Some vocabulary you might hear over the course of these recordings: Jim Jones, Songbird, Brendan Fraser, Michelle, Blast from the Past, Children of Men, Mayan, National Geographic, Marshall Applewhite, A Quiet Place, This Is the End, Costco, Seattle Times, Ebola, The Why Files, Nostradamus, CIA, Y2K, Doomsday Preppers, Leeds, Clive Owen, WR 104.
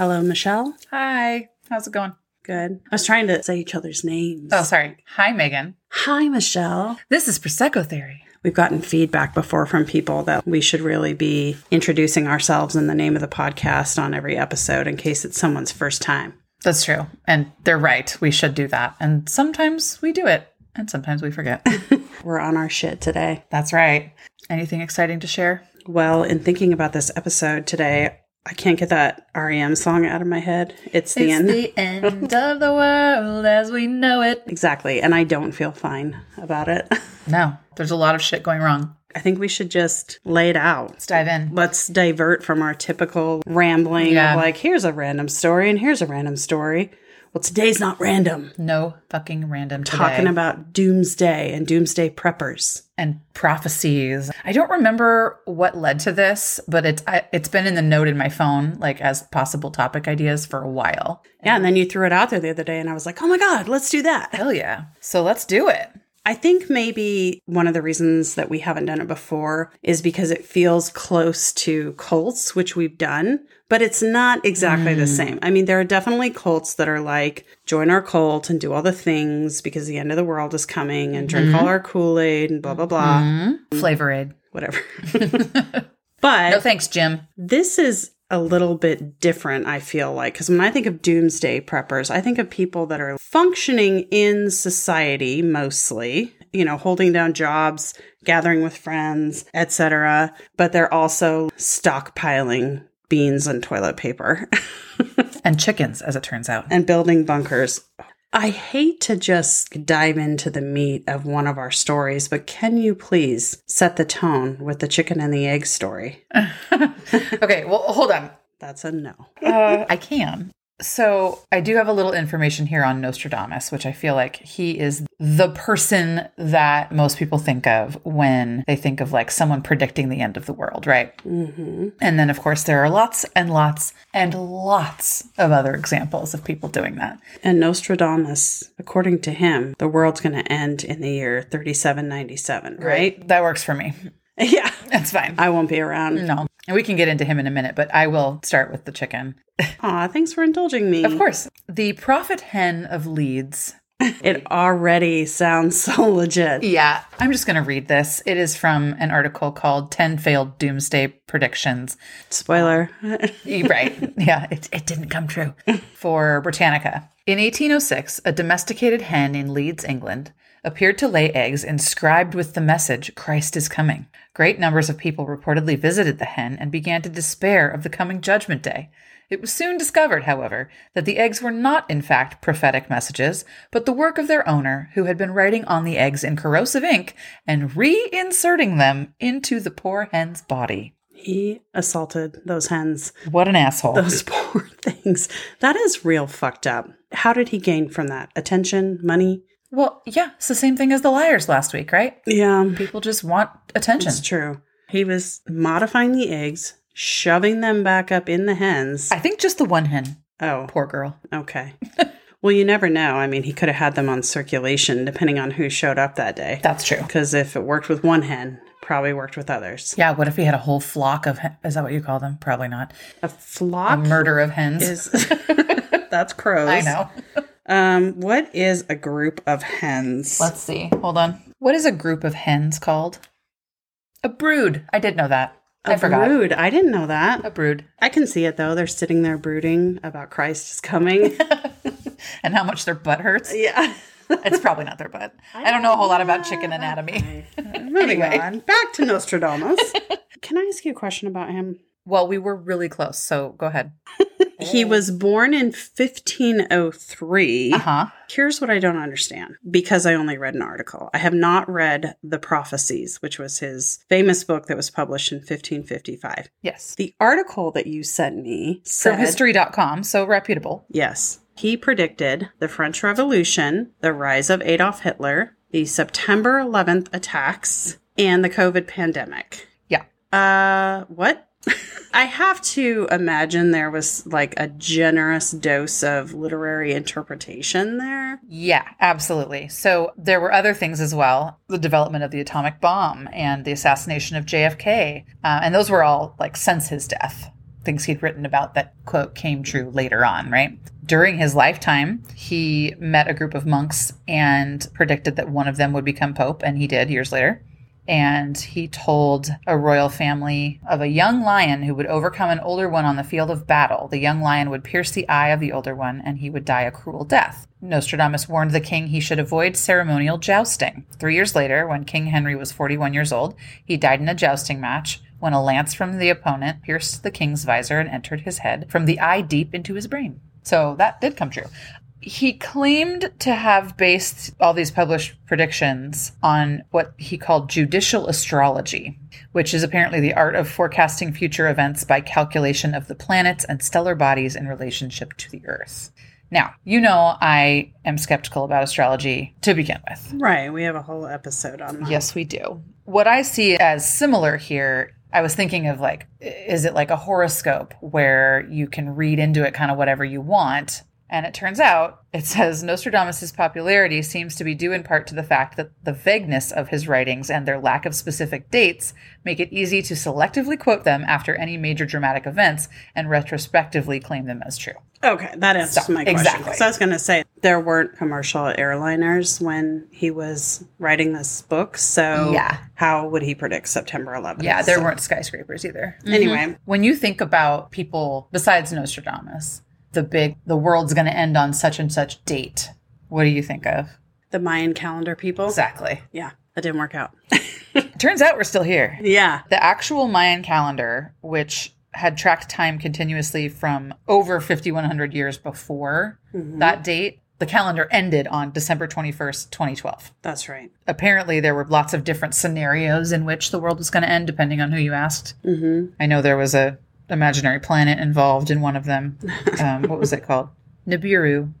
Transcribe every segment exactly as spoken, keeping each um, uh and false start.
Hello, Michelle. Hi. How's it going? Good. I was trying to say each other's names. Oh, sorry. Hi, Megan. Hi, Michelle. This is Prosecco Theory. We've gotten feedback before from people that we should really be introducing ourselves in the name of the podcast on every episode in case it's someone's first time. That's true. And they're right. We should do that. And sometimes we do it. And sometimes we forget. We're on our shit today. That's right. Anything exciting to share? Well, in thinking about this episode today, I can't get that R E M song out of my head. It's the it's end. It's the end of the world as we know it. Exactly. And I don't feel fine about it. No. There's a lot of shit going wrong. I think we should just lay it out. Let's dive in. Let's divert from our typical rambling yeah. of like, here's a random story and here's a random story. Well, today's not random. No fucking random today. Talking about doomsday and doomsday preppers. And prophecies. I don't remember what led to this, but it's I, it's been in the note in my phone, like as possible topic ideas for a while. Yeah, and then you threw it out there the other day and I was like, oh my God, let's do that. Hell yeah. So let's do it. I think maybe one of the reasons that we haven't done it before is because it feels close to cults, which we've done, but it's not exactly mm. the same. I mean, there are definitely cults that are like, join our cult and do all the things because the end of the world is coming and drink mm-hmm. all our Kool-Aid and blah, blah, blah. Mm-hmm. Flavor-Aid. Whatever. But no thanks, Jim. This is a little bit different, I feel like. Because when I think of doomsday preppers, I think of people that are functioning in society mostly, you know, holding down jobs, gathering with friends, et cetera. But they're also stockpiling beans and toilet paper. And chickens, as it turns out. And building bunkers. I hate to just dive into the meat of one of our stories, but can you please set the tone with the chicken and the egg story? Okay, well, hold on. That's a no. uh, I can. So I do have a little information here on Nostradamus, which I feel like he is the person that most people think of when they think of like someone predicting the end of the world, right? Mm-hmm. And then, of course, there are lots and lots and lots of other examples of people doing that. And Nostradamus, according to him, the world's going to end in the year thirty-seven ninety-seven, right? right? That works for me. Yeah. That's fine. I won't be around. No. And we can get into him in a minute, but I will start with the chicken. Aw, thanks for indulging me. Of course. The prophet hen of Leeds. It already sounds so legit. Yeah. I'm just going to read this. It is from an article called ten Failed Doomsday Predictions. Spoiler. Right. Yeah. It, it didn't come true. For Britannica. In eighteen oh six, a domesticated hen in Leeds, England, appeared to lay eggs inscribed with the message, Christ is coming. Great numbers of people reportedly visited the hen and began to despair of the coming judgment day. It was soon discovered, however, that the eggs were not, in fact, prophetic messages, but the work of their owner, who had been writing on the eggs in corrosive ink and reinserting them into the poor hen's body. He assaulted those hens. What an asshole. Those poor things. That is real fucked up. How did he gain from that? Attention? Money? Well, yeah, it's the same thing as the liars last week, right? Yeah. People just want attention. It's true. He was modifying the eggs, shoving them back up in the hens. I think just the one hen. Oh. Poor girl. Okay. Well, you never know. I mean, he could have had them on circulation depending on who showed up that day. That's true. Because if it worked with one hen, probably worked with others. Yeah, what if he had a whole flock of hens? Is that what you call them? Probably not. A flock? A murder of hens. Is- That's crows. I know. Um, what is a group of hens? Let's see. Hold on. What is a group of hens called? A brood. I did know that. A I forgot. A brood. I didn't know that. A brood. I can see it, though. They're sitting there brooding about Christ is coming. And how much their butt hurts. Yeah. It's probably not their butt. I, I don't know a whole lot about chicken anatomy. Moving anyway. on. Back to Nostradamus. Can I ask you a question about him? Well, we were really close, so go ahead. He was born in fifteen oh three. Uh-huh. Here's what I don't understand, because I only read an article. I have not read The Prophecies, which was his famous book that was published in fifteen fifty-five. Yes. The article that you sent me said... From history dot com, so reputable. Yes. He predicted the French Revolution, the rise of Adolf Hitler, the September eleventh attacks, and the COVID pandemic. Yeah. Uh, what? I have to imagine there was like a generous dose of literary interpretation there. Yeah, absolutely. So there were other things as well. The development of the atomic bomb and the assassination of J F K. Uh, and those were all like since his death. things he'd written about that, quote, came true later on, right? During his lifetime, he met a group of monks and predicted that one of them would become pope, and he did years later. And he told a royal family of a young lion who would overcome an older one on the field of battle. The young lion would pierce the eye of the older one, and he would die a cruel death. Nostradamus warned the king he should avoid ceremonial jousting. Three years later, when King Henry was forty-one years old, he died in a jousting match when a lance from the opponent pierced the king's visor and entered his head from the eye deep into his brain. So that did come true. He claimed to have based all these published predictions on what he called judicial astrology, which is apparently the art of forecasting future events by calculation of the planets and stellar bodies in relationship to the Earth. Now, you know I am skeptical about astrology to begin with. Right. We have a whole episode on that. Yes, we do. What I see as similar here, I was thinking of like, is it like a horoscope where you can read into it kind of whatever you want? And it turns out, it says, Nostradamus' popularity seems to be due in part to the fact that the vagueness of his writings and their lack of specific dates make it easy to selectively quote them after any major dramatic events and retrospectively claim them as true. Okay, that answers so, my question. Exactly. So I was going to say, there weren't commercial airliners when he was writing this book, so yeah. How would he predict September eleventh? Yeah, there so. weren't skyscrapers either. Mm-hmm. Anyway. When you think about people besides Nostradamus, the big, the world's going to end on such and such date. What do you think of? The Mayan calendar people? Exactly. Yeah, that didn't work out. Turns out we're still here. Yeah. The actual Mayan calendar, which had tracked time continuously from over fifty-one hundred years before mm-hmm. that date, the calendar ended on December twenty-first, twenty twelve. That's right. Apparently, there were lots of different scenarios in which the world was going to end, depending on who you asked. Mm-hmm. I know there was a imaginary planet involved in one of them. Um, what was it called? Nibiru.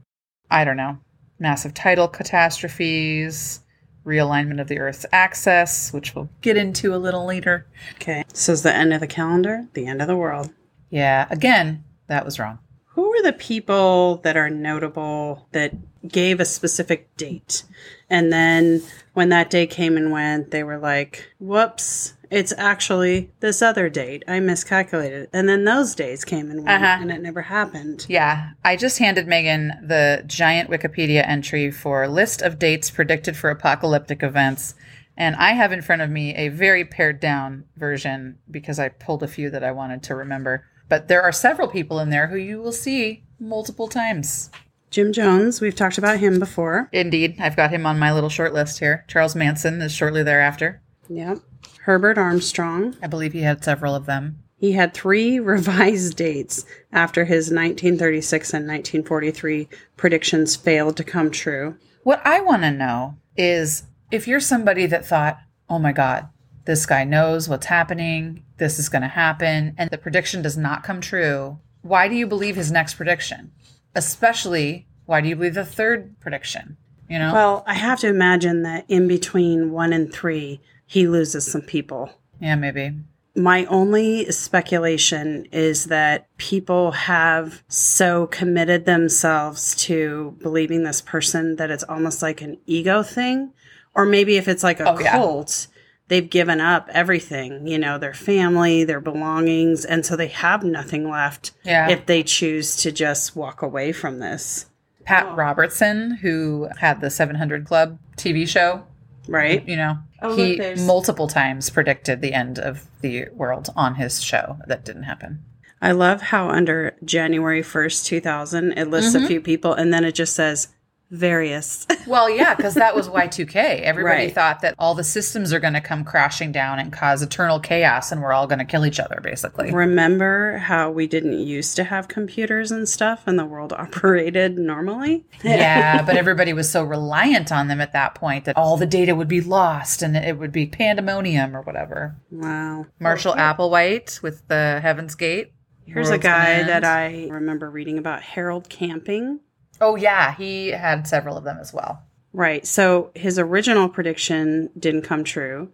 I don't know. Massive tidal catastrophes, realignment of the Earth's axis, which we'll get into a little later. Okay. So is the end of the calendar, the end of the world. Yeah. Again, that was wrong. Who were the people that are notable that gave a specific date? And then when that day came and went, they were like, whoops, it's actually this other date. I miscalculated. And then those days came and went, uh-huh. and it never happened. Yeah. I just handed Megan the giant Wikipedia entry for list of dates predicted for apocalyptic events. And I have in front of me a very pared down version because I pulled a few that I wanted to remember. But there are several people in there who you will see multiple times. Jim Jones, we've talked about him before. Indeed. I've got him on my little short list here. Charles Manson is shortly thereafter. Yep. Herbert Armstrong. I believe he had several of them. He had three revised dates after his nineteen thirty-six and nineteen forty-three predictions failed to come true. What I want to know is if you're somebody that thought, oh my God, this guy knows what's happening, this is going to happen, and the prediction does not come true, why do you believe his next prediction? Especially, why do you believe the third prediction? You know? Well, I have to imagine that in between one and three, he loses some people. Yeah, maybe. My only speculation is that people have so committed themselves to believing this person that it's almost like an ego thing. Or maybe if it's like a oh, cult, yeah. they've given up everything, you know, their family, their belongings. And so they have nothing left yeah. if they choose to just walk away from this. Pat oh. Robertson, who had the seven hundred Club T V show. Right. You know, oh, he look, multiple times predicted the end of the world on his show. That didn't happen. I love how under January first, two thousand, it lists mm-hmm. a few people and then it just says various. Well, yeah, because that was Y two K. Everybody right. thought that all the systems are going to come crashing down and cause eternal chaos and we're all going to kill each other, basically. Remember how we didn't used to have computers and stuff and the world operated normally? Yeah, but everybody was so reliant on them at that point that all the data would be lost and it would be pandemonium or whatever. Wow. Marshall okay. Applewhite with the Heaven's Gate. Here's World's a guy that I remember reading about, Harold Camping. Oh, yeah. He had several of them as well. Right. So his original prediction didn't come true.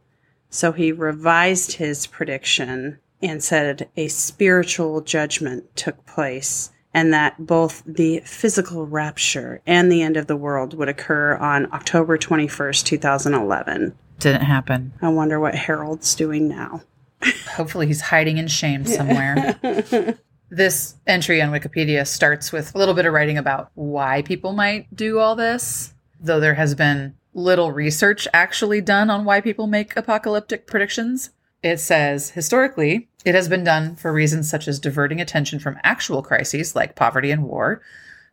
So he revised his prediction and said a spiritual judgment took place and that both the physical rapture and the end of the world would occur on October twenty-first, two thousand eleven. Didn't happen. I wonder what Harold's doing now. Hopefully he's hiding in shame somewhere. Yeah. This entry on Wikipedia starts with a little bit of writing about why people might do all this, though there has been little research actually done on why people make apocalyptic predictions. It says, historically, it has been done for reasons such as diverting attention from actual crises like poverty and war,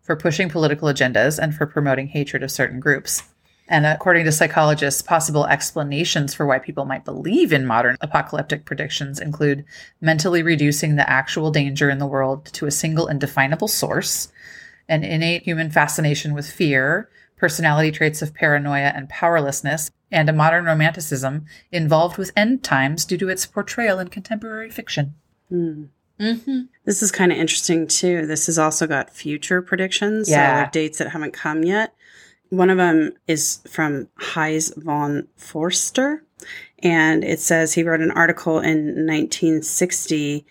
for pushing political agendas, and for promoting hatred of certain groups. And according to psychologists, possible explanations for why people might believe in modern apocalyptic predictions include mentally reducing the actual danger in the world to a single and definable source, an innate human fascination with fear, personality traits of paranoia and powerlessness, and a modern romanticism involved with end times due to its portrayal in contemporary fiction. Mm. Mm-hmm. This is kind of interesting, too. This has also got future predictions, yeah. so like dates that haven't come yet. One of them is from Heinz von Forster, and it says he wrote an article in nineteen sixty.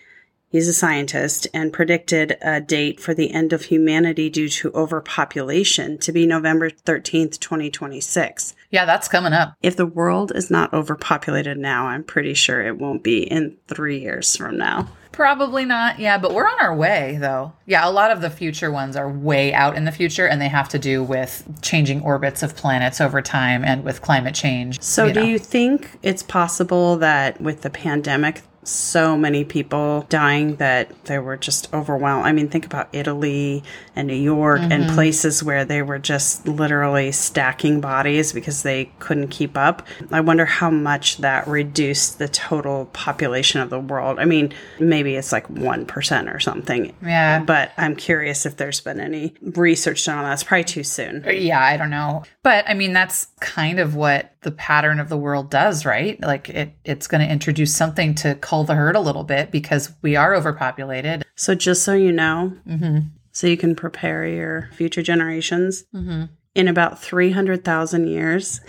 He's a scientist and predicted a date for the end of humanity due to overpopulation to be November thirteenth, twenty twenty-six. Yeah, that's coming up. If the world is not overpopulated now, I'm pretty sure it won't be in three years from now. Probably not. Yeah, but we're on our way, though. Yeah, a lot of the future ones are way out in the future, and they have to do with changing orbits of planets over time and with climate change. So you do know. You think it's possible that with the pandemic, so many people dying that they were just overwhelmed? I mean, think about Italy and New York mm-hmm. and places where they were just literally stacking bodies because they couldn't keep up. I wonder how much that reduced the total population of the world. I mean, maybe it's like one percent or something. Yeah. But I'm curious if there's been any research done on that. It's probably too soon. Yeah, I don't know. But I mean, that's kind of what the pattern of the world does, right? Like it, it's going to introduce something to cull the herd a little bit because we are overpopulated. So just so you know, mm-hmm. so you can prepare your future generations, mm-hmm. in about three hundred thousand years.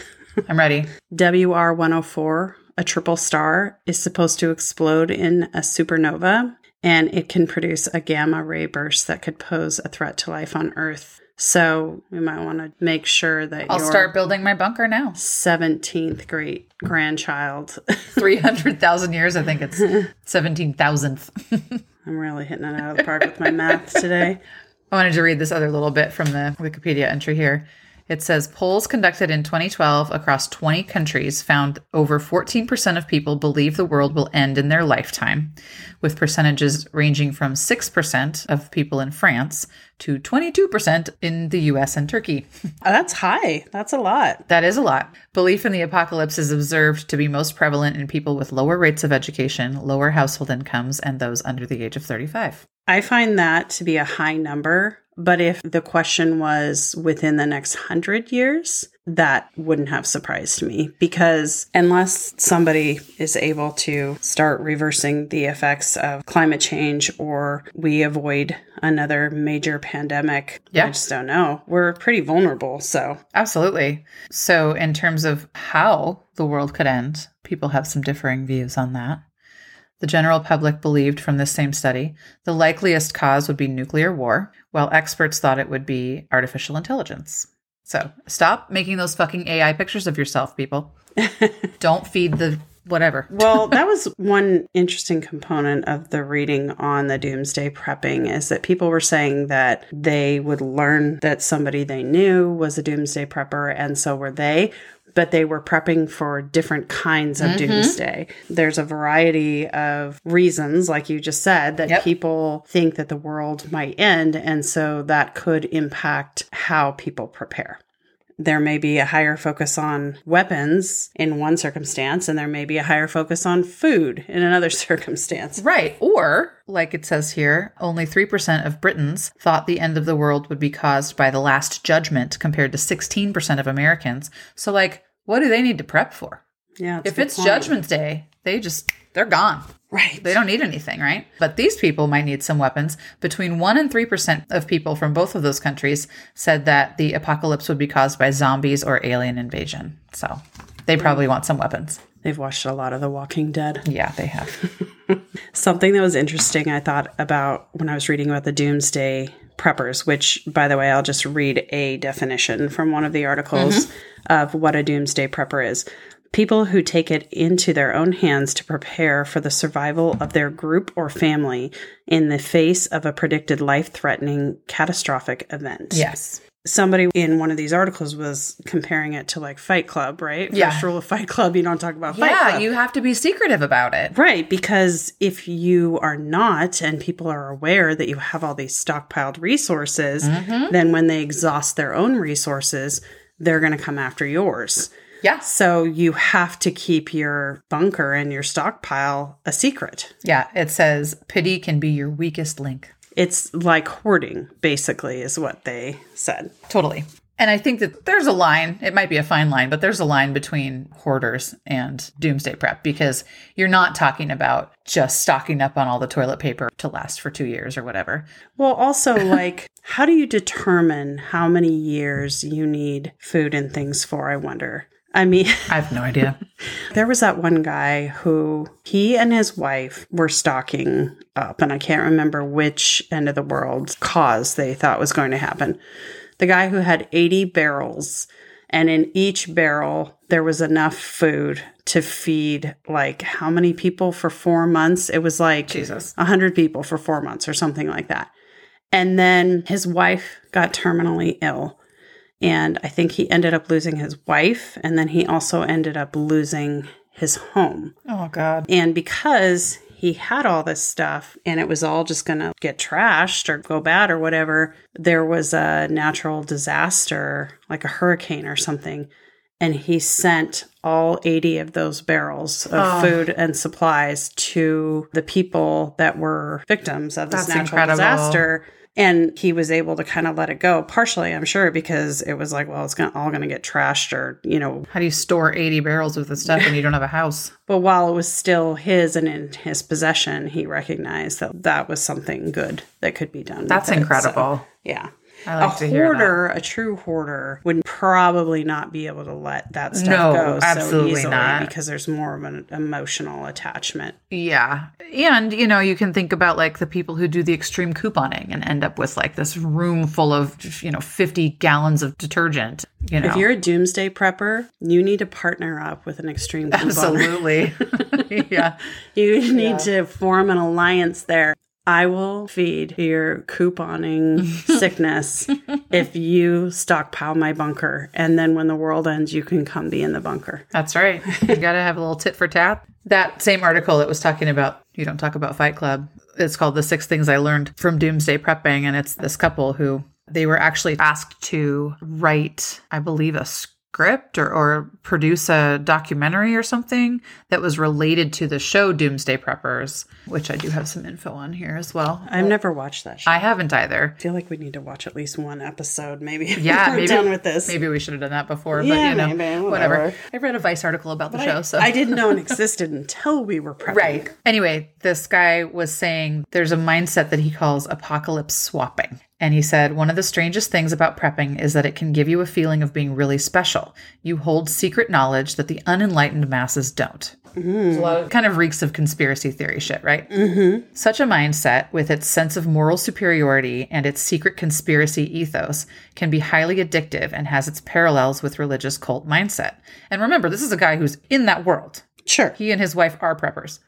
I'm ready. W R one oh four, a triple star, is supposed to explode in a supernova, and it can produce a gamma ray burst that could pose a threat to life on Earth. So we might want to make sure that I'll start building my bunker now. seventeenth great grandchild. three hundred thousand years. I think it's seventeen thousandth. I'm really hitting it out of the park with my math today. I wanted to read this other little bit from the Wikipedia entry here. It says, polls conducted in twenty twelve across twenty countries found over fourteen percent of people believe the world will end in their lifetime, with percentages ranging from six percent of people in France to twenty-two percent in the U S and Turkey. Oh, that's high. That's a lot. That is a lot. Belief in the apocalypse is observed to be most prevalent in people with lower rates of education, lower household incomes, and those under the age of thirty-five. I find that to be a high number. But if the question was within the next hundred years, that wouldn't have surprised me, because unless somebody is able to start reversing the effects of climate change or we avoid another major pandemic, yeah. I just don't know. We're pretty vulnerable. So absolutely. So in terms of how the world could end, people have some differing views on that. The general public believed from this same study, the likeliest cause would be nuclear war, while experts thought it would be artificial intelligence. So stop making those fucking A I pictures of yourself, people. Don't feed the whatever. Well, that was one interesting component of the reading on the doomsday prepping, is that people were saying that they would learn that somebody they knew was a doomsday prepper, and so were they. But they were prepping for different kinds of mm-hmm. doomsday. There's a variety of reasons, like you just said, that yep. people think that the world might end. And so that could impact how people prepare. There may be a higher focus on weapons in one circumstance, and there may be a higher focus on food in another circumstance. Right. Or, like it says here, only three percent of Britons thought the end of the world would be caused by the last judgment compared to sixteen percent of Americans. So, like, what do they need to prep for? Yeah. If it's point. Judgment Day, they just, they're gone. Right. They don't need anything, right? But these people might need some weapons. Between one and three percent of people from both of those countries said that the apocalypse would be caused by zombies or alien invasion. So they probably want some weapons. They've watched a lot of The Walking Dead. Yeah, they have. Something that was interesting I thought about when I was reading about the doomsday preppers, which, by the way, I'll just read a definition from one of the articles mm-hmm. of what a doomsday prepper is. people who take it into their own hands to prepare for the survival of their group or family in the face of a predicted life-threatening catastrophic event. Yes. Somebody in one of these articles was comparing it to like Fight Club, right? Yeah. First rule of Fight Club, you don't talk about Fight Club. Yeah, you have to be secretive about it. Right, because if you are not and people are aware that you have all these stockpiled resources, mm-hmm. then when they exhaust their own resources, they're going to come after yours. Yeah. So you have to keep your bunker and your stockpile a secret. Yeah, it says pity can be your weakest link. It's like hoarding, basically, is what they said. Totally. And I think that there's a line, it might be a fine line, but there's a line between hoarders and doomsday prep, because you're not talking about just stocking up on all the toilet paper to last for two years or whatever. Well, also, like, how do you determine how many years you need food and things for, I wonder? I mean, I have no idea. There was that one guy who he and his wife were stocking up, and I can't remember which end of the world cause they thought was going to happen. The guy who had eighty barrels, and in each barrel, there was enough food to feed like how many people for four months? It was like Jesus. one hundred people for four months or something like that. And then his wife got terminally ill. And I think he ended up losing his wife, and then he also ended up losing his home. Oh, God. And because he had all this stuff, and it was all just going to get trashed or go bad or whatever, there was a natural disaster, like a hurricane or something, and he sent all eighty of those barrels of oh. food and supplies to the people that were victims of this That's natural incredible. disaster. And he was able to kind of let it go, partially, I'm sure, because it was like, well, it's gonna, all going to get trashed or, you know. How do you store eighty barrels worth of stuff when you don't have a house? But while it was still his and in his possession, he recognized that that was something good that could be done. That's with it. incredible. So, yeah. I like a to hear hoarder, that. A true hoarder, would probably not be able to let that stuff no, go absolutely so easily not. because there's more of an emotional attachment. Yeah. And, you know, you can think about like the people who do the extreme couponing and end up with like this room full of, you know, fifty gallons of detergent. You know, if you're a doomsday prepper, you need to partner up with an extreme couponer. Absolutely. yeah. You need yeah. to form an alliance there. I will feed your couponing sickness if you stockpile my bunker. And then when the world ends, you can come be in the bunker. That's right. You got to have a little tit for tat. That same article that was talking about, you don't talk about Fight Club. It's called The Six Things I Learned from Doomsday Prepping. And it's this couple who they were actually asked to write, I believe, a script. script or, or produce a documentary or something that was related to the show Doomsday Preppers, which I do have some info on here as well. I've but never watched that show. I haven't either. I feel like we need to watch at least one episode, maybe. Yeah, we're maybe, done with this. Maybe we should have done that before, yeah, but you know, maybe, whatever. whatever. I read a Vice article about but the show, I, so. I didn't know it existed until we were prepping. Right. Anyway, this guy was saying there's a mindset that he calls apocalypse swapping. And he said, one of the strangest things about prepping is that it can give you a feeling of being really special. You hold secret knowledge that the unenlightened masses don't. Mm-hmm. Kind of reeks of conspiracy theory shit, right? Mm-hmm. Such a mindset, with its sense of moral superiority and its secret conspiracy ethos, can be highly addictive and has its parallels with religious cult mindset. And remember, this is a guy who's in that world. Sure. He and his wife are preppers.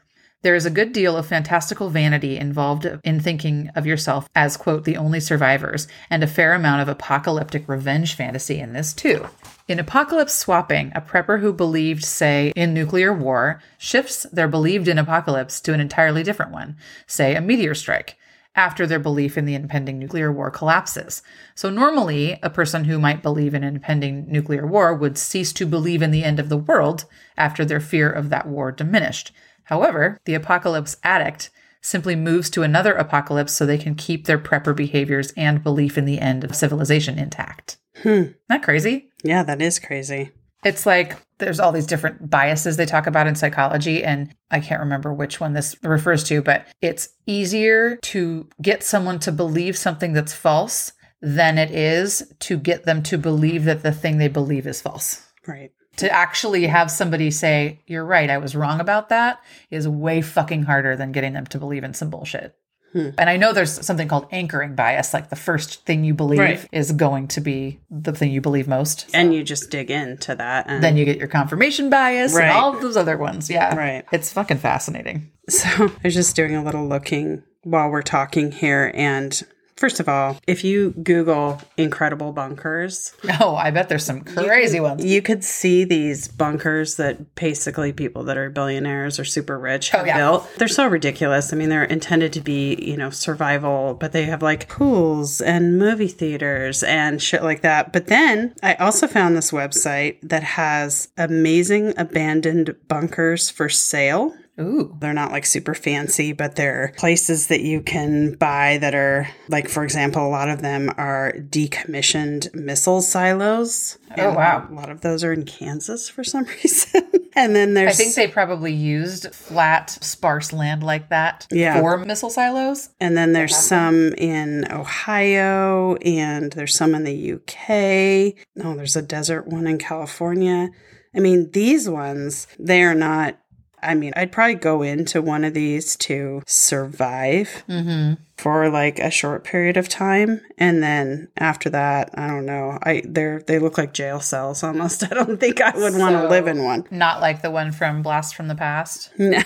There is a good deal of fantastical vanity involved in thinking of yourself as, quote, the only survivors, and a fair amount of apocalyptic revenge fantasy in this, too. In apocalypse swapping, a prepper who believed, say, in nuclear war, shifts their believed in apocalypse to an entirely different one, say, a meteor strike, after their belief in the impending nuclear war collapses. So normally, a person who might believe in an impending nuclear war would cease to believe in the end of the world after their fear of that war diminished. However, the apocalypse addict simply moves to another apocalypse so they can keep their prepper behaviors and belief in the end of civilization intact. Hmm. Isn't that crazy? Yeah, that is crazy. It's like there's all these different biases they talk about in psychology, and I can't remember which one this refers to, but it's easier to get someone to believe something that's false than it is to get them to believe that the thing they believe is false. Right. To actually have somebody say, you're right, I was wrong about that, is way fucking harder than getting them to believe in some bullshit. Hmm. And I know there's something called anchoring bias, like the first thing you believe right. is going to be the thing you believe most. So. And you just dig into that. And then you get your confirmation bias right. and all of those other ones. Yeah. Right. It's fucking fascinating. So I was just doing a little looking while we're talking here. And first of all, if you Google incredible bunkers. Oh, I bet there's some crazy you could, ones. You could see these bunkers that basically people that are billionaires or super rich have oh, yeah. built. They're so ridiculous. I mean, they're intended to be, you know, survival, but they have like pools and movie theaters and shit like that. But then I also found this website that has amazing abandoned bunkers for sale. Ooh. They're not like super fancy, but they're places that you can buy that are like, for example, a lot of them are decommissioned missile silos. Oh, wow. A lot of those are in Kansas for some reason. And then there's... I think they probably used flat, sparse land like that yeah. for missile silos. And then there's some in Ohio, and there's some in the U K. No, oh, there's a desert one in California. I mean, these ones, they are not... I mean, I'd probably go into one of these to survive mm-hmm. for like a short period of time. And then after that, I don't know. I they're they look like jail cells almost. I don't think I would so, want to live in one. Not like the one from Blast from the Past. No.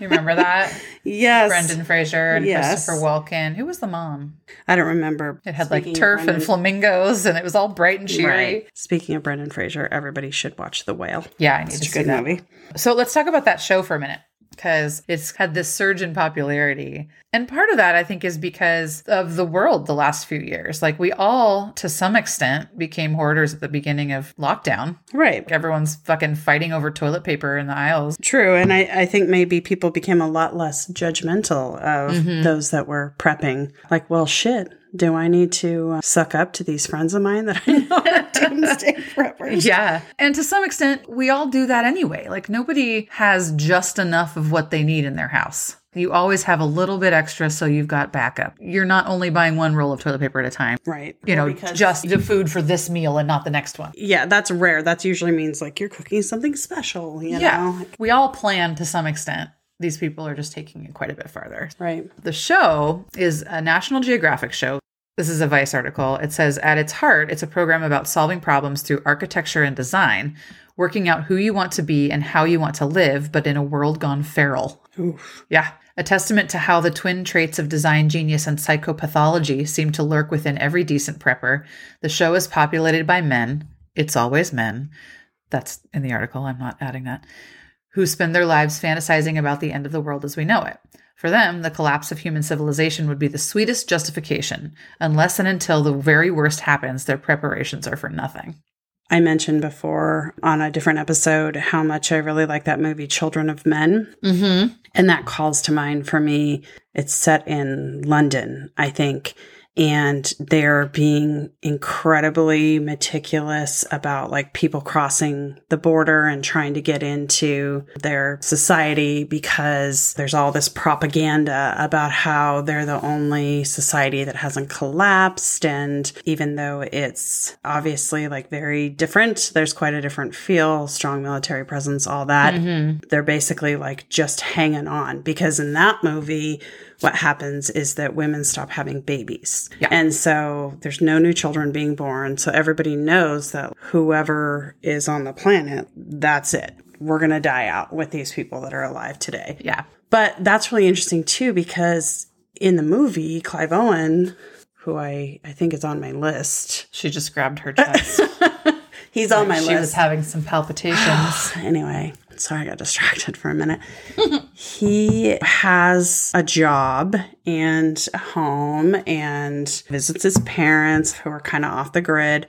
You remember that? Yes. Brendan Fraser and yes. Christopher Walken. Who was the mom? I don't remember. It had Speaking like turf Brendan- and flamingos, and it was all bright and cheery. Right. Speaking of Brendan Fraser, everybody should watch The Whale. Yeah, I need it's to a see good that. Movie. So let's talk about that show for a minute, because it's had this surge in popularity. And part of that, I think, is because of the world the last few years. Like, we all, to some extent, became hoarders at the beginning of lockdown. Right. Like, everyone's fucking fighting over toilet paper in the aisles. True. And I, I think maybe people became a lot less judgmental of mm-hmm. those that were prepping. Like, well, shit. Do I need to uh, suck up to these friends of mine that I know are doomsday preppers? Yeah. And to some extent, we all do that anyway. Like, nobody has just enough of what they need in their house. You always have a little bit extra, so you've got backup. You're not only buying one roll of toilet paper at a time. Right. You know, because just the food for this meal and not the next one. Yeah, that's rare. That usually means, like, you're cooking something special, you yeah. know? Like, we all plan to some extent. These people are just taking it quite a bit farther. Right. The show is a National Geographic show. This is a Vice article. It says, at its heart, it's a program about solving problems through architecture and design, working out who you want to be and how you want to live, but in a world gone feral. Oof. Yeah. A testament to how the twin traits of design genius and psychopathology seem to lurk within every decent prepper. The show is populated by men. It's always men. That's in the article. I'm not adding that. Who spend their lives fantasizing about the end of the world as we know it. For them, the collapse of human civilization would be the sweetest justification, unless and until the very worst happens, their preparations are for nothing. I mentioned before on a different episode how much I really like that movie, Children of Men. Mm-hmm. And that calls to mind for me. It's set in London, I think. And they're being incredibly meticulous about like people crossing the border and trying to get into their society, because there's all this propaganda about how they're the only society that hasn't collapsed. And even though it's obviously like very different, there's quite a different feel, strong military presence, all that. Mm-hmm. They're basically like just hanging on, because in that movie, what happens is that women stop having babies. Yeah. And so there's no new children being born. So everybody knows that whoever is on the planet, that's it. We're going to die out with these people that are alive today. Yeah. But that's really interesting too, because in the movie, Clive Owen, who I, I think is on my list. She just grabbed her chest. He's on my list. She was having some palpitations. Anyway. Sorry, I got distracted for a minute. He has a job and a home and visits his parents, who are kind of off the grid.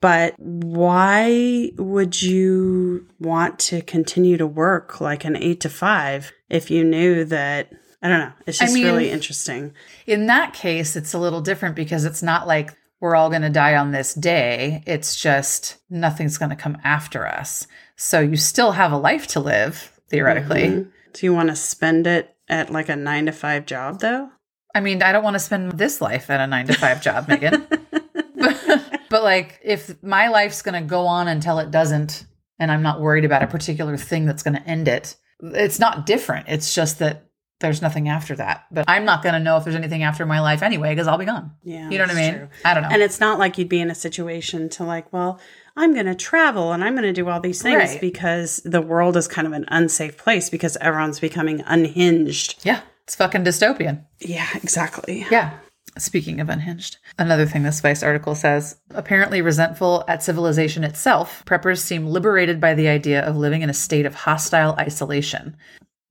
But why would you want to continue to work like an eight to five if you knew that... I don't know. It's just I mean, really interesting. In that case, it's a little different, because it's not like we're all going to die on this day. It's just nothing's going to come after us. So you still have a life to live, theoretically. Mm-hmm. Do you want to spend it at like a nine to five job, though? I mean, I don't want to spend this life at a nine to five job, Megan. But, but like, if my life's going to go on until it doesn't, and I'm not worried about a particular thing that's going to end it, it's not different. It's just that there's nothing after that. But I'm not going to know if there's anything after my life anyway, because I'll be gone. Yeah, you know what I mean? True. I don't know. And it's not like you'd be in a situation to like, well, I'm going to travel and I'm going to do all these things right. because the world is kind of an unsafe place because everyone's becoming unhinged. Yeah. It's fucking dystopian. Yeah, exactly. Yeah. Speaking of unhinged, another thing this Vice article says, apparently resentful at civilization itself, preppers seem liberated by the idea of living in a state of hostile isolation.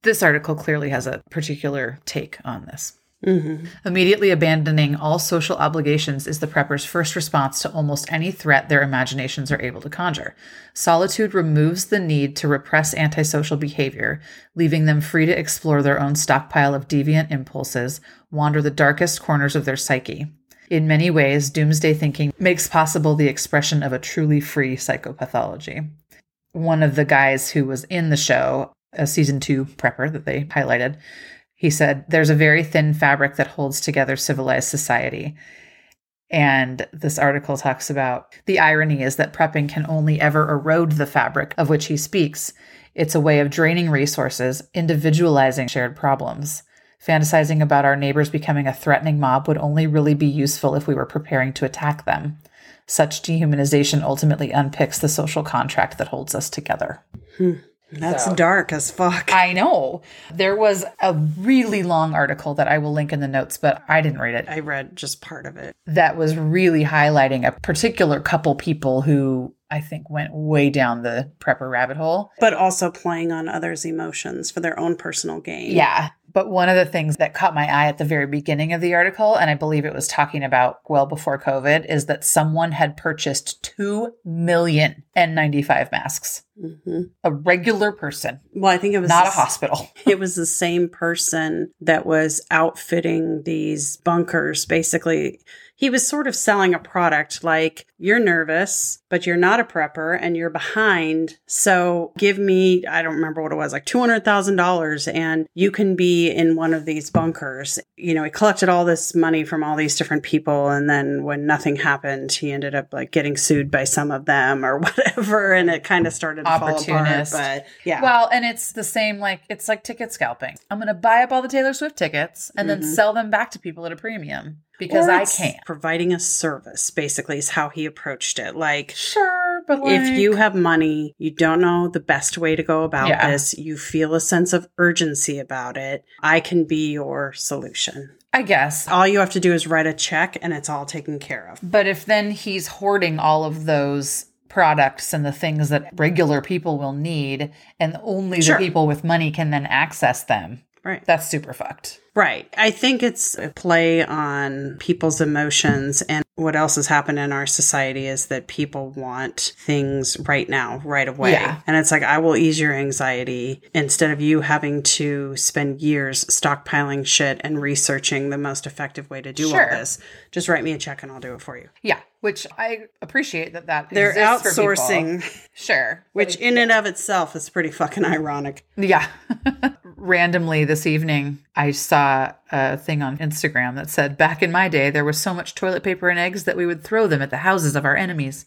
This article clearly has a particular take on this. Mm-hmm. Immediately abandoning all social obligations is the prepper's first response to almost any threat their imaginations are able to conjure. Solitude removes the need to repress antisocial behavior, leaving them free to explore their own stockpile of deviant impulses, wander the darkest corners of their psyche. In many ways, doomsday thinking makes possible the expression of a truly free psychopathology. One of the guys who was in the show, a season two prepper that they highlighted, he said, there's a very thin fabric that holds together civilized society. And this article talks about the irony is that prepping can only ever erode the fabric of which he speaks. It's a way of draining resources, individualizing shared problems. Fantasizing about our neighbors becoming a threatening mob would only really be useful if we were preparing to attack them. Such dehumanization ultimately unpicks the social contract that holds us together. Hmm. That's so dark as fuck. I know. There was a really long article that I will link in the notes, but I didn't read it. I read just part of it. That was really highlighting a particular couple people who I think went way down the prepper rabbit hole. But also playing on others' emotions for their own personal gain. Yeah. But one of the things that caught my eye at the very beginning of the article, and I believe it was talking about well before COVID, is that someone had purchased two million N ninety-five masks. Mm-hmm. A regular person. Well, I think it was not a hospital. It was the same person that was outfitting these bunkers, basically. He was sort of selling a product like, you're nervous, but you're not a prepper and you're behind. So give me, I don't remember what it was, like two hundred thousand dollars and you can be in one of these bunkers. You know, he collected all this money from all these different people. And then when nothing happened, he ended up like getting sued by some of them or whatever. And it kind of started to fall apart. But yeah. Well, and it's the same, like, it's like ticket scalping. I'm going to buy up all the Taylor Swift tickets and mm-hmm. then sell them back to people at a premium. Because I can't. Providing a service, basically, is how he approached it. Like, sure, but like, if you have money, you don't know the best way to go about yeah. this, you feel a sense of urgency about it, I can be your solution. I guess. All you have to do is write a check and it's all taken care of. But if then he's hoarding all of those products and the things that regular people will need, and only sure. the people with money can then access them. Right. That's super fucked. Right. I think it's a play on people's emotions. And what else has happened in our society is that people want things right now, right away. Yeah. And it's like, I will ease your anxiety instead of you having to spend years stockpiling shit and researching the most effective way to do sure. all this. Just write me a check and I'll do it for you. Yeah. Which I appreciate that that they're outsourcing. Sure. Which in and of itself is pretty fucking ironic. Yeah. Randomly this evening, I saw a thing on Instagram that said, back in my day, there was so much toilet paper and eggs that we would throw them at the houses of our enemies.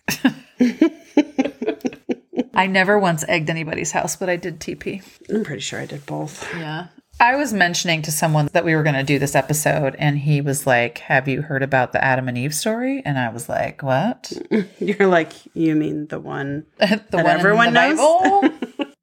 I never once egged anybody's house, but I did T P. I'm pretty sure I did both. Yeah. I was mentioning to someone that we were going to do this episode, and he was like, have you heard about the Adam and Eve story? And I was like, what? You're like, you mean the one the that one everyone knows? Bible?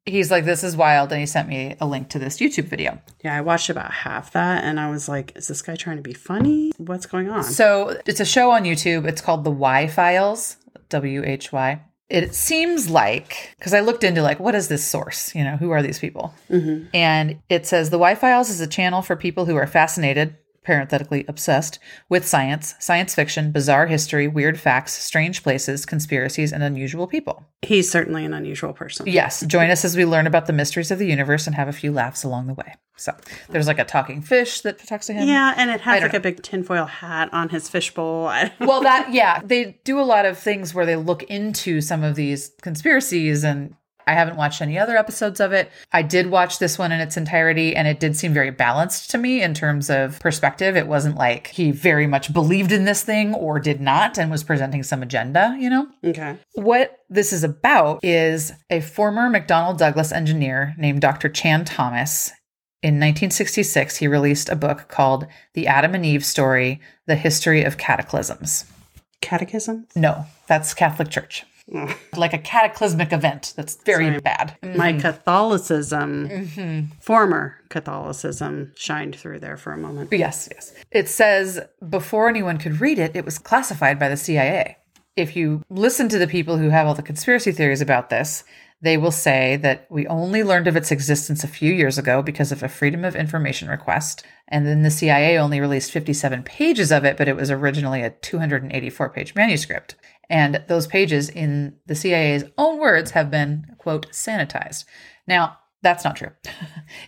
He's like, this is wild. And he sent me a link to this YouTube video. Yeah, I watched about half that. And I was like, is this guy trying to be funny? What's going on? So it's a show on YouTube. It's called The Why Files, W H Y. It seems like, because I looked into like, what is this source? You know, who are these people? Mm-hmm. And it says, The Why Files is a channel for people who are fascinated, parenthetically obsessed, with science, science fiction, bizarre history, weird facts, strange places, conspiracies, and unusual people. He's certainly an unusual person. Yes. Join us as we learn about the mysteries of the universe and have a few laughs along the way. So there's like a talking fish that talks to him. Yeah. And it has like know. a big tinfoil hat on his fishbowl. Well, that, yeah. They do a lot of things where they look into some of these conspiracies, and I haven't watched any other episodes of it. I did watch this one in its entirety, and it did seem very balanced to me in terms of perspective. It wasn't like he very much believed in this thing or did not and was presenting some agenda, you know? Okay. What this is about is a former McDonnell Douglas engineer named Doctor Chan Thomas In nineteen sixty-six, he released a book called The Adam and Eve Story, The History of Cataclysms. Catechism? No, that's Catholic Church. Mm. Like a cataclysmic event that's very Sorry. bad. Mm-hmm. My Catholicism, mm-hmm. former Catholicism, shined through there for a moment. Yes, yes. It says, before anyone could read it, it was classified by the C I A. If you listen to the people who have all the conspiracy theories about this, they will say that we only learned of its existence a few years ago because of a Freedom of Information request. And then the C I A only released fifty-seven pages of it, but it was originally a two hundred eighty-four page manuscript. And those pages, in the C I A's own words, have been, quote, sanitized. Now, that's not true.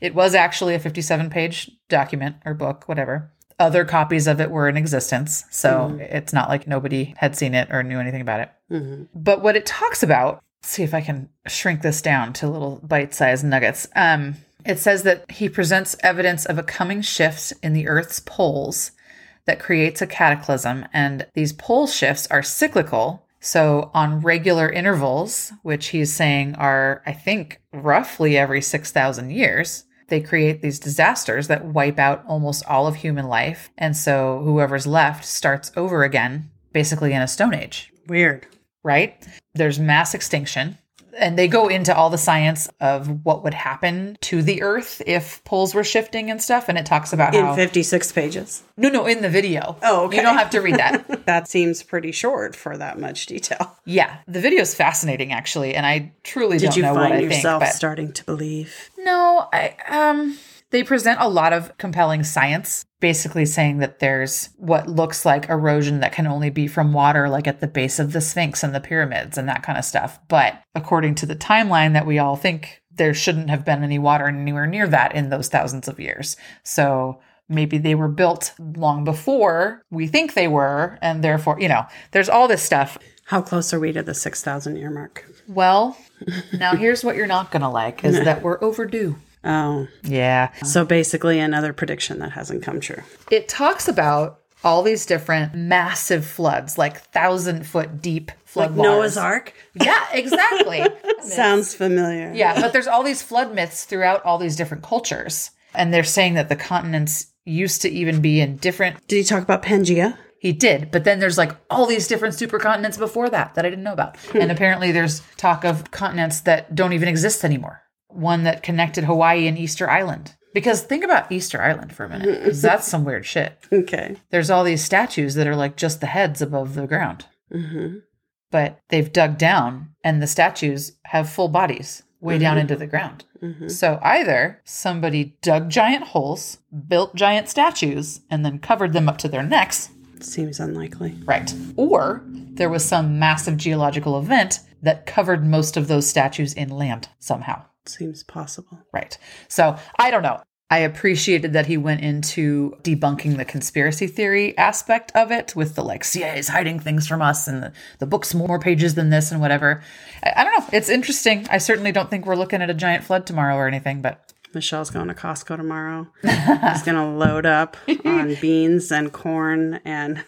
It was actually a fifty-seven page document or book, whatever. Other copies of it were in existence, so mm-hmm. it's not like nobody had seen it or knew anything about it. Mm-hmm. But what it talks about, see if I can shrink this down to little bite-sized nuggets. Um, it says that he presents evidence of a coming shift in the Earth's poles that creates a cataclysm, and these pole shifts are cyclical. So on regular intervals, which he's saying are, I think, roughly every six thousand years, they create these disasters that wipe out almost all of human life. And so whoever's left starts over again, basically in a stone age. Weird. Right? There's mass extinction. And they go into all the science of what would happen to the Earth if poles were shifting and stuff. And it talks about in how... In fifty-six pages. No, no, in the video. Oh, okay. You don't have to read that. That seems pretty short for that much detail. Yeah. The video is fascinating, actually. And I truly Did don't know what I think. Did you find yourself but... starting to believe? No, I... um. They present a lot of compelling science, basically saying that there's what looks like erosion that can only be from water, like at the base of the Sphinx and the pyramids and that kind of stuff. But according to the timeline that we all think, there shouldn't have been any water anywhere near that in those thousands of years. So maybe they were built long before we think they were, and therefore, you know, there's all this stuff. How close are we to the six thousand year mark? Well, now here's what you're not going to like is that we're overdue. Oh. Yeah. So basically another prediction that hasn't come true. It talks about all these different massive floods, like thousand foot deep flood. Like waters. Noah's Ark? Yeah, exactly. Sounds familiar. Yeah, but there's all these flood myths throughout all these different cultures. And they're saying that the continents used to even be in different... Did he talk about Pangaea? He did, but then there's like all these different supercontinents before that that I didn't know about. And apparently there's talk of continents that don't even exist anymore. One that connected Hawaii and Easter Island. Because think about Easter Island for a minute. Because that's some weird shit. Okay. There's all these statues that are like just the heads above the ground. Mm-hmm. But they've dug down and the statues have full bodies way mm-hmm. down into the ground. Mm-hmm. So either somebody dug giant holes, built giant statues, and then covered them up to their necks. Seems unlikely. Right. Or there was some massive geological event that covered most of those statues in land somehow. Seems possible. Right. So I don't know. I appreciated that he went into debunking the conspiracy theory aspect of it with the like C I A's hiding things from us and the, the book's more pages than this and whatever. I, I don't know. It's interesting. I certainly don't think we're looking at a giant flood tomorrow or anything, but. Michelle's going to Costco tomorrow. She's going to load up on beans and corn and.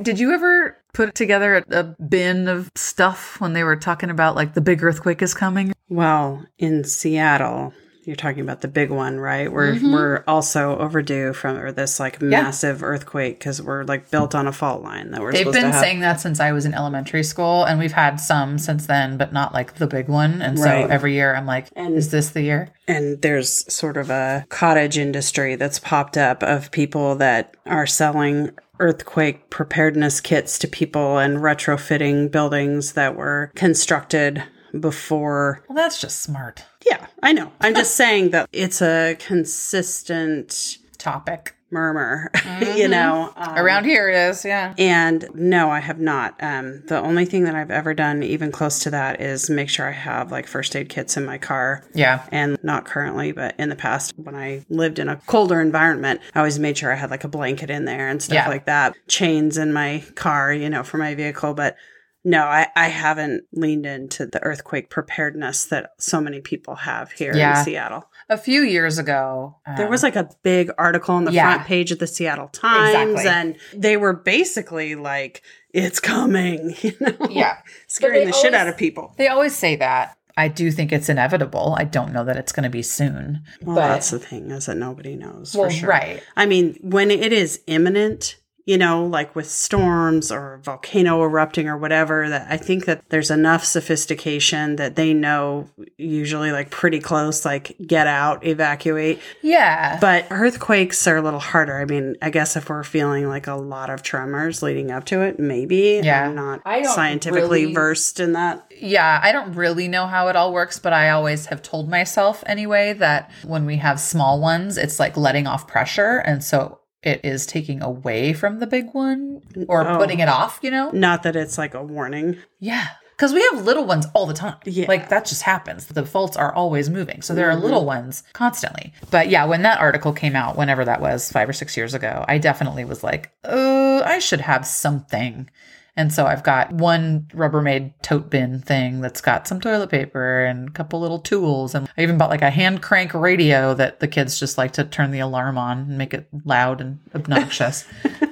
Did you ever put together a, a bin of stuff when they were talking about like the big earthquake is coming? Well, in Seattle, you're talking about the big one, right? We're mm-hmm. we're also overdue from or this like massive yeah. earthquake because we're like built on a fault line that we're. They've supposed been to have. Saying that since I was in elementary school, and we've had some since then, but not like the big one. And right. so every year, I'm like, and, is this the year? And there's sort of a cottage industry that's popped up of people that are selling earthquake preparedness kits to people and retrofitting buildings that were constructed. Before. Well, that's just smart. Yeah, I know. I'm just saying that it's a consistent topic murmur, mm-hmm. you know. Um, Around here it is, yeah. And no, I have not. Um, the only thing that I've ever done even close to that is make sure I have like first aid kits in my car. Yeah. And not currently, but in the past when I lived in a colder environment, I always made sure I had like a blanket in there and stuff yeah. like that. Chains in my car, you know, for my vehicle, but no, I, I haven't leaned into the earthquake preparedness that so many people have here yeah. in Seattle. A few years ago. Um, there was like a big article on the yeah. front page of the Seattle Times. Exactly. And they were basically like, it's coming, you know? Yeah. Scaring the always, shit out of people. They always say that. I do think it's inevitable. I don't know that it's going to be soon. Well, but, that's the thing, is that nobody knows well, for sure. Right. I mean, when it is imminent, you know, like with storms or volcano erupting or whatever, that I think that there's enough sophistication that they know usually like pretty close, like get out, evacuate. Yeah. But earthquakes are a little harder. I mean, I guess if we're feeling like a lot of tremors leading up to it, maybe. Yeah. I'm not I don't scientifically really, versed in that. Yeah. I don't really know how it all works, but I always have told myself anyway that when we have small ones, it's like letting off pressure. And so it is taking away from the big one or oh. putting it off, you know? Not that it's like a warning. Yeah. Because we have little ones all the time. Yeah. Like that just happens. The faults are always moving. So there mm-hmm. are little ones constantly. But yeah, when that article came out, whenever that was, five or six years ago, I definitely was like, oh, I should have something. And so I've got one Rubbermaid tote bin thing that's got some toilet paper and a couple little tools. And I even bought like a hand crank radio that the kids just like to turn the alarm on and make it loud and obnoxious.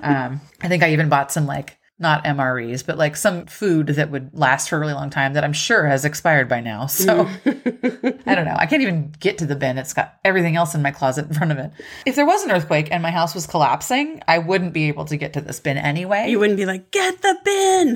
um, I think I even bought some like, not M R Es, but like some food that would last for a really long time that I'm sure has expired by now. So I don't know. I can't even get to the bin. It's got everything else in my closet in front of it. If there was an earthquake and my house was collapsing, I wouldn't be able to get to this bin anyway. You wouldn't be like, get the bin.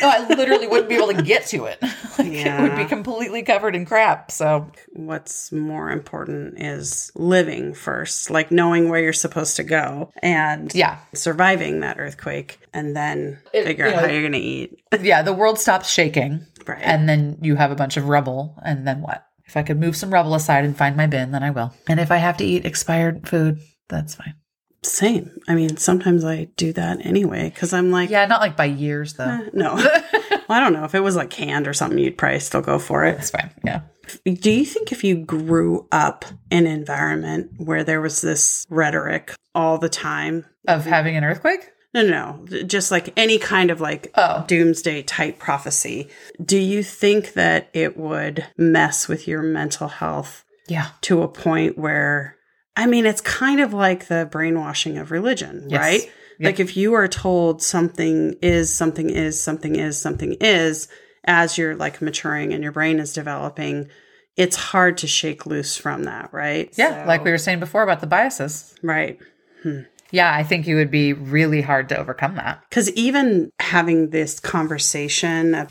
No, I literally wouldn't be able to get to it. Like yeah. It would be completely covered in crap. So what's more important is living first, like knowing where you're supposed to go and yeah. surviving that earthquake. And then it, figure out know, how you're going to eat. Yeah, the world stops shaking. Right. And then you have a bunch of rubble. And then what? If I could move some rubble aside and find my bin, then I will. And if I have to eat expired food, that's fine. Same. I mean, sometimes I do that anyway because I'm like... Yeah, not like by years though. Eh, no. Well, I don't know. If it was like canned or something, you'd probably still go for it. That's fine. Yeah. Do you think if you grew up in an environment where there was this rhetoric all the time... Of having an earthquake? No, no, no. Just like any kind of like oh. doomsday type prophecy. Do you think that it would mess with your mental health? Yeah. To a point where, I mean, it's kind of like the brainwashing of religion, yes. right? Yep. Like if you are told something is, something is, something is, something is, as you're like maturing and your brain is developing, it's hard to shake loose from that, right? Yeah. So, like we were saying before about the biases. Right. Hmm. Yeah, I think it would be really hard to overcome that. Because even having this conversation,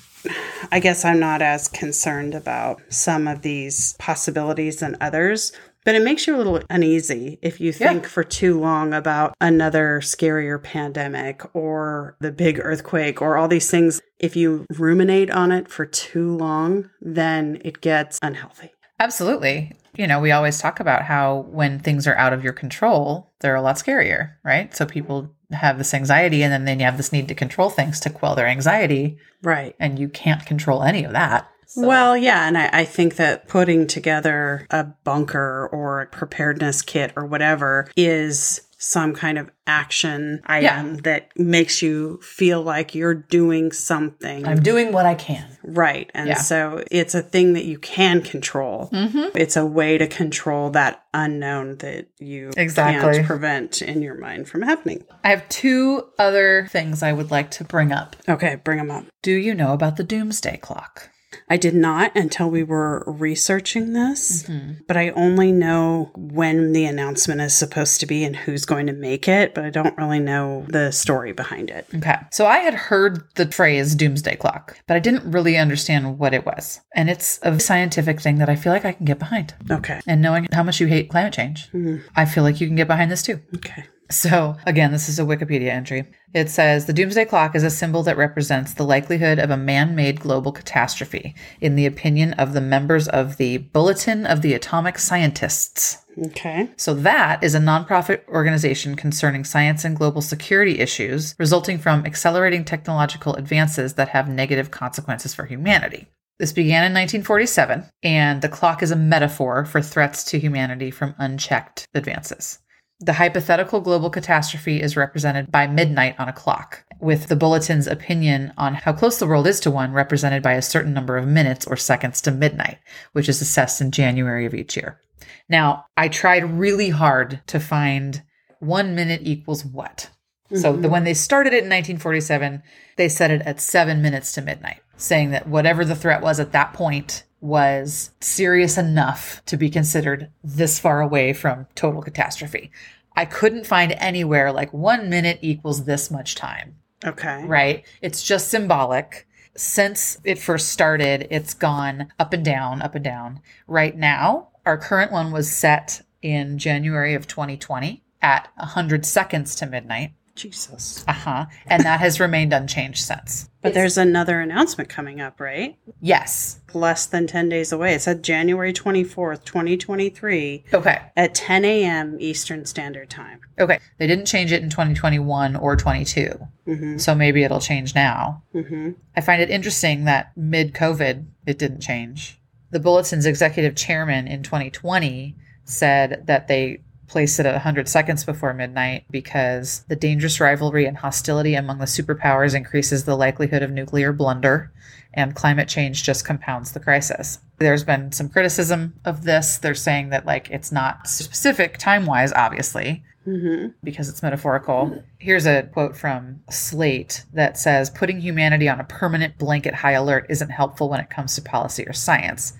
I guess I'm not as concerned about some of these possibilities than others, but it makes you a little uneasy if you think yeah. for too long about another scarier pandemic or the big earthquake or all these things. If you ruminate on it for too long, then it gets unhealthy. Absolutely. You know, we always talk about how when things are out of your control, they're a lot scarier, right? So people have this anxiety and then, then you have this need to control things to quell their anxiety. Right. And you can't control any of that. So. Well, yeah. And I, I think that putting together a bunker or a preparedness kit or whatever is some kind of action item yeah. that makes you feel like you're doing something. I'm doing what I can. Right. And yeah. so it's a thing that you can control. Mm-hmm. It's a way to control that unknown that you exactly. can't prevent in your mind from happening. I have two other things I would like to bring up. Okay, bring them up. Do you know about the Doomsday Clock? I did not until we were researching this, mm-hmm. but I only know when the announcement is supposed to be and who's going to make it, but I don't really know the story behind it. Okay. So I had heard the phrase doomsday clock, but I didn't really understand what it was. And it's a scientific thing that I feel like I can get behind. Okay. And knowing how much you hate climate change, mm-hmm. I feel like you can get behind this too. Okay. So again, this is a Wikipedia entry. It says, the Doomsday Clock is a symbol that represents the likelihood of a man-made global catastrophe, in the opinion of the members of the Bulletin of the Atomic Scientists. Okay. So that is a nonprofit organization concerning science and global security issues resulting from accelerating technological advances that have negative consequences for humanity. This began in nineteen forty-seven, and the clock is a metaphor for threats to humanity from unchecked advances. The hypothetical global catastrophe is represented by midnight on a clock, with the bulletin's opinion on how close the world is to one represented by a certain number of minutes or seconds to midnight, which is assessed in January of each year. Now, I tried really hard to find one minute equals what. Mm-hmm. So the, when they started it in nineteen forty-seven, they set it at seven minutes to midnight, saying that whatever the threat was at that point was serious enough to be considered this far away from total catastrophe. I couldn't find anywhere like one minute equals this much time. Okay. Right? It's just symbolic. Since it first started, it's gone up and down, up and down. Right now, our current one was set in January of twenty twenty at one hundred seconds to midnight. Jesus. Uh-huh. And that has remained unchanged since. But it's, there's another announcement coming up, right? Yes. Less than ten days away. It said January twenty-fourth, twenty twenty-three. Okay. At ten a.m. Eastern Standard Time. Okay. They didn't change it in twenty twenty-one or twenty-two. Mm-hmm. So maybe it'll change now. Mm-hmm. I find it interesting that mid-COVID, it didn't change. The Bulletin's executive chairman in twenty twenty said that they placed it at one hundred seconds before midnight because the dangerous rivalry and hostility among the superpowers increases the likelihood of nuclear blunder, and climate change just compounds the crisis. There's been some criticism of this. They're saying that, like, it's not specific time-wise, obviously, mm-hmm. because it's metaphorical. Mm-hmm. Here's a quote from Slate that says, "Putting humanity on a permanent blanket high alert isn't helpful when it comes to policy or science."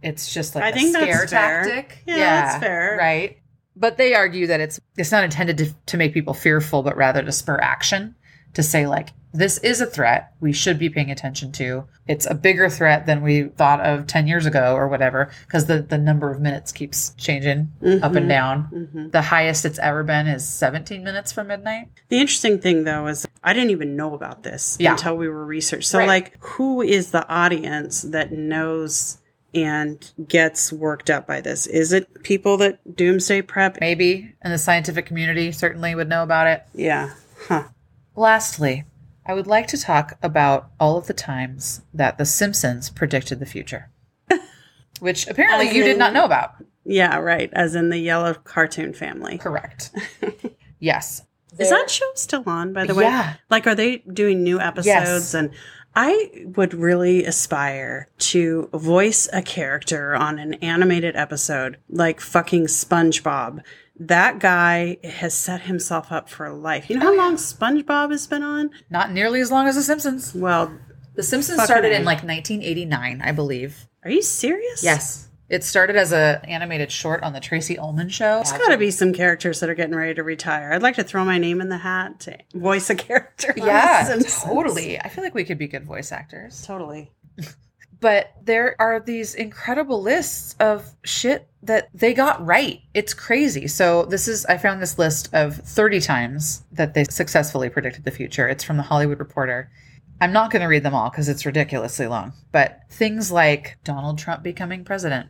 It's just like I a think scare that's tactic. Fair. Yeah, yeah, that's fair. Right? But they argue that it's it's not intended to, to make people fearful, but rather to spur action, to say, like, this is a threat we should be paying attention to. It's a bigger threat than we thought of ten years ago or whatever, because the, the number of minutes keeps changing mm-hmm. up and down. Mm-hmm. The highest it's ever been is seventeen minutes from midnight. The interesting thing, though, is I didn't even know about this yeah. until we were researching. So, right. like, who is the audience that knows and gets worked up by this? Is it people that doomsday prep? Maybe. And the scientific community certainly would know about it. Yeah. Huh. Lastly, I would like to talk about all of the times that The Simpsons predicted the future, which apparently you did not know about. Yeah, right. As in the yellow cartoon family. Correct. Yes. Is that show still on, by the way? Yeah. Like, are they doing new episodes? Yes. And I would really aspire to voice a character on an animated episode like fucking SpongeBob. That guy has set himself up for life. You know how oh, yeah. long SpongeBob has been on? Not nearly as long as The Simpsons. Well, The Simpsons started in like nineteen eighty-nine, I believe. Are you serious? Yes. It started as an animated short on the Tracy Ullman show. There's got to be some characters that are getting ready to retire. I'd like to throw my name in the hat to voice a character. Yeah, totally. I feel like we could be good voice actors. Totally. But there are these incredible lists of shit that they got right. It's crazy. So this is, I found this list of thirty times that they successfully predicted the future. It's from The Hollywood Reporter. I'm not going to read them all because it's ridiculously long, but things like Donald Trump becoming president.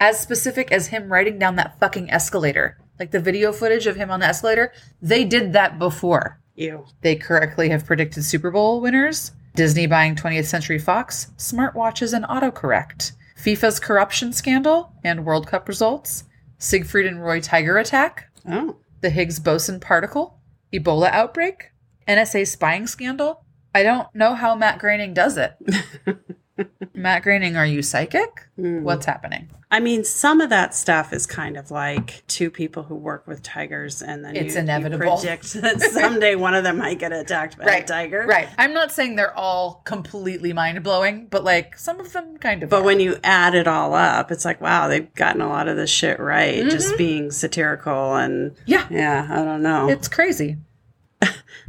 As specific as him riding down that fucking escalator, like the video footage of him on the escalator, they did that before. Ew. They correctly have predicted Super Bowl winners, Disney buying twentieth century fox, smartwatches and autocorrect, FIFA's corruption scandal and World Cup results, Siegfried and Roy tiger attack, oh. the Higgs boson particle, Ebola outbreak, N S A spying scandal. I don't know how Matt Groening does it. Matt Groening, are you psychic? Mm. What's happening? I mean, some of that stuff is kind of like two people who work with tigers, and then it's you, inevitable. You predict that someday one of them might get attacked by right. a tiger. Right. I'm not saying they're all completely mind-blowing, but like some of them kind of But are. When you add it all up, it's like, wow, they've gotten a lot of this shit right, mm-hmm. just being satirical and yeah. yeah, I don't know. It's crazy.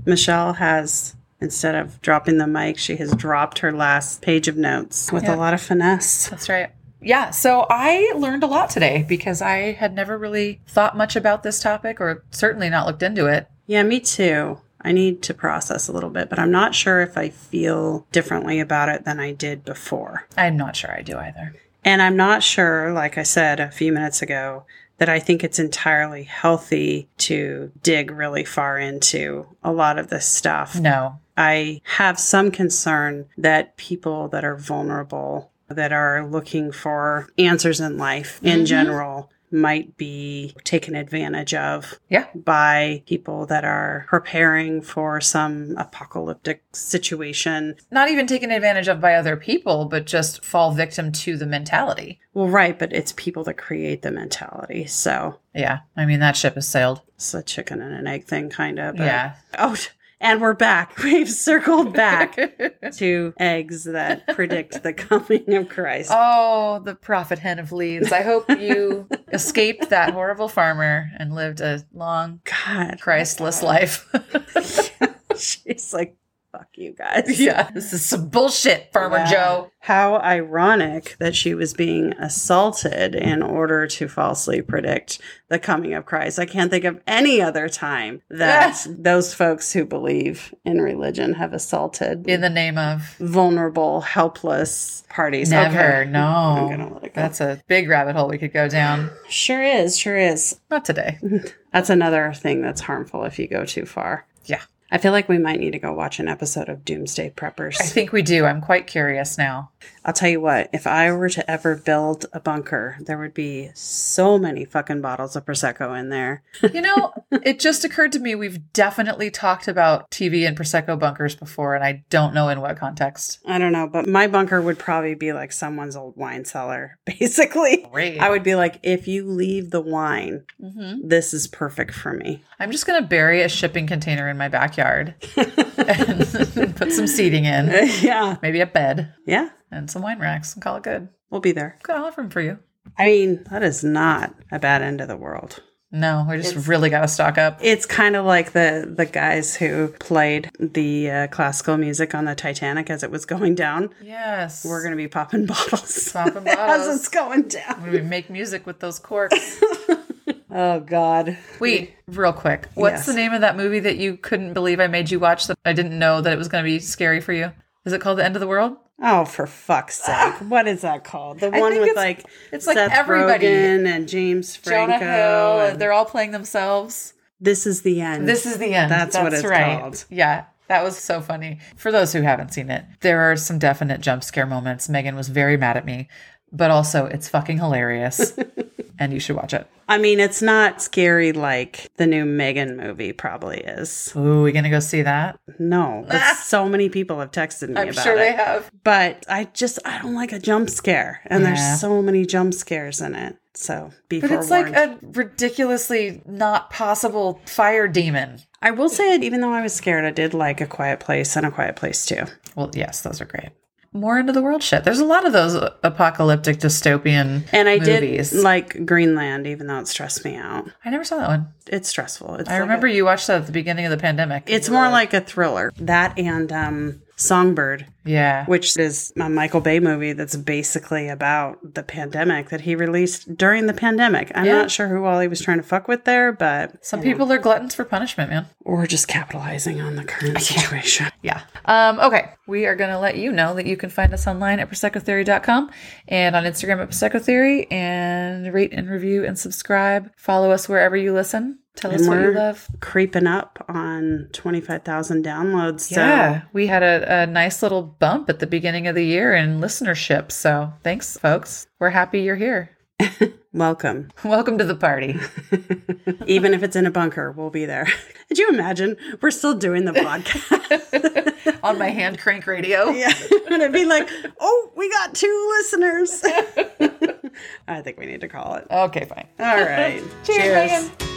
Michelle has... Instead of dropping the mic, she has dropped her last page of notes with yeah. a lot of finesse. That's right. Yeah. So I learned a lot today because I had never really thought much about this topic or certainly not looked into it. Yeah, me too. I need to process a little bit, but I'm not sure if I feel differently about it than I did before. I'm not sure I do either. And I'm not sure, like I said a few minutes ago, that I think it's entirely healthy to dig really far into a lot of this stuff. No. I have some concern that people that are vulnerable, that are looking for answers in life mm-hmm. in general, might be taken advantage of yeah. by people that are preparing for some apocalyptic situation. Not even taken advantage of by other people, but just fall victim to the mentality. Well, right. But it's people that create the mentality. So, yeah. I mean, that ship has sailed. It's a chicken and an egg thing, kind of. But, yeah. Oh, And we're back. We've circled back to eggs that predict the coming of Christ. Oh, the prophet hen of Leeds. I hope you escaped that horrible farmer and lived a long, God, Christless God. life. She's like, fuck you guys. Yeah, this is some bullshit, Farmer yeah. Joe. How ironic that she was being assaulted in order to falsely predict the coming of Christ. I can't think of any other time that those folks who believe in religion have assaulted in the name of vulnerable, helpless parties. Never, okay. no. I'm gonna let it go. That's a big rabbit hole we could go down. Sure is, sure is. Not today. That's another thing that's harmful if you go too far. Yeah. I feel like we might need to go watch an episode of Doomsday Preppers. I think we do. I'm quite curious now. I'll tell you what, if I were to ever build a bunker, there would be so many fucking bottles of Prosecco in there. You know, it just occurred to me, we've definitely talked about T V and Prosecco bunkers before, and I don't know in what context. I don't know, but my bunker would probably be like someone's old wine cellar, basically. Great. I would be like, if you leave the wine, mm-hmm. this is perfect for me. I'm just going to bury a shipping container in my backyard. Yard and put some seating in. Yeah. Maybe a bed. Yeah. And some wine racks and call it good. We'll be there. Got all of them for you. I mean, that is not a bad end of the world. No, we just it's, really got to stock up. It's kind of like the, the guys who played the uh, classical music on the Titanic as it was going down. Yes. We're going to be popping bottles. Popping bottles. As it's going down. We make music with those corks. Oh, God. Wait, real quick. What's yes. the name of that movie that you couldn't believe I made you watch that I didn't know that it was going to be scary for you? Is it called The End of the World? Oh, for fuck's sake. What is that called? The I one with it's, like it's Seth like everybody. Rogen and James Franco. Jonah Hill. And they're all playing themselves. This is the end. This is the end. That's, That's what it's right. called. Yeah. That was so funny. For those who haven't seen it, there are some definite jump scare moments. Megan was very mad at me. But also, it's fucking hilarious. And you should watch it. I mean, it's not scary like the new Megan movie probably is. Ooh, we going to go see that? No. Ah! So many people have texted me I'm about sure it. I'm sure they have. But I just, I don't like a jump scare. And yeah. there's so many jump scares in it. So be But it's warned. Like a ridiculously not possible fire demon. I will say it, even though I was scared, I did like A Quiet Place and A Quiet Place too. Well, yes, those are great. More into the world shit. There's a lot of those apocalyptic dystopian and I movies. Did like Greenland, even though it stressed me out. I never saw that one. It's stressful. It's I like remember a, you watched that at the beginning of the pandemic. It's more like, like a thriller. That and um, Songbird. Yeah. Which is a Michael Bay movie that's basically about the pandemic that he released during the pandemic. I'm yeah. not sure who all he was trying to fuck with there, but... Some people know. Are gluttons for punishment, man. Or just capitalizing on the current situation. Yeah. Um, okay. We are going to let you know that you can find us online at prosecco theory dot com and on Instagram at prosecco theory and rate and review and subscribe. Follow us wherever you listen. Tell and us what you love. Creeping up on twenty-five thousand downloads. Yeah. So. We had a, a nice little bump at the beginning of the year in listenership. So thanks, folks. We're happy you're here. Welcome. Welcome to the party. Even if it's in a bunker, we'll be there. Could you imagine? We're still doing the podcast. On my hand crank radio. Yeah. And it'd be like, oh, we got two listeners. I think we need to call it. Okay, fine. All right. Cheers. Cheers.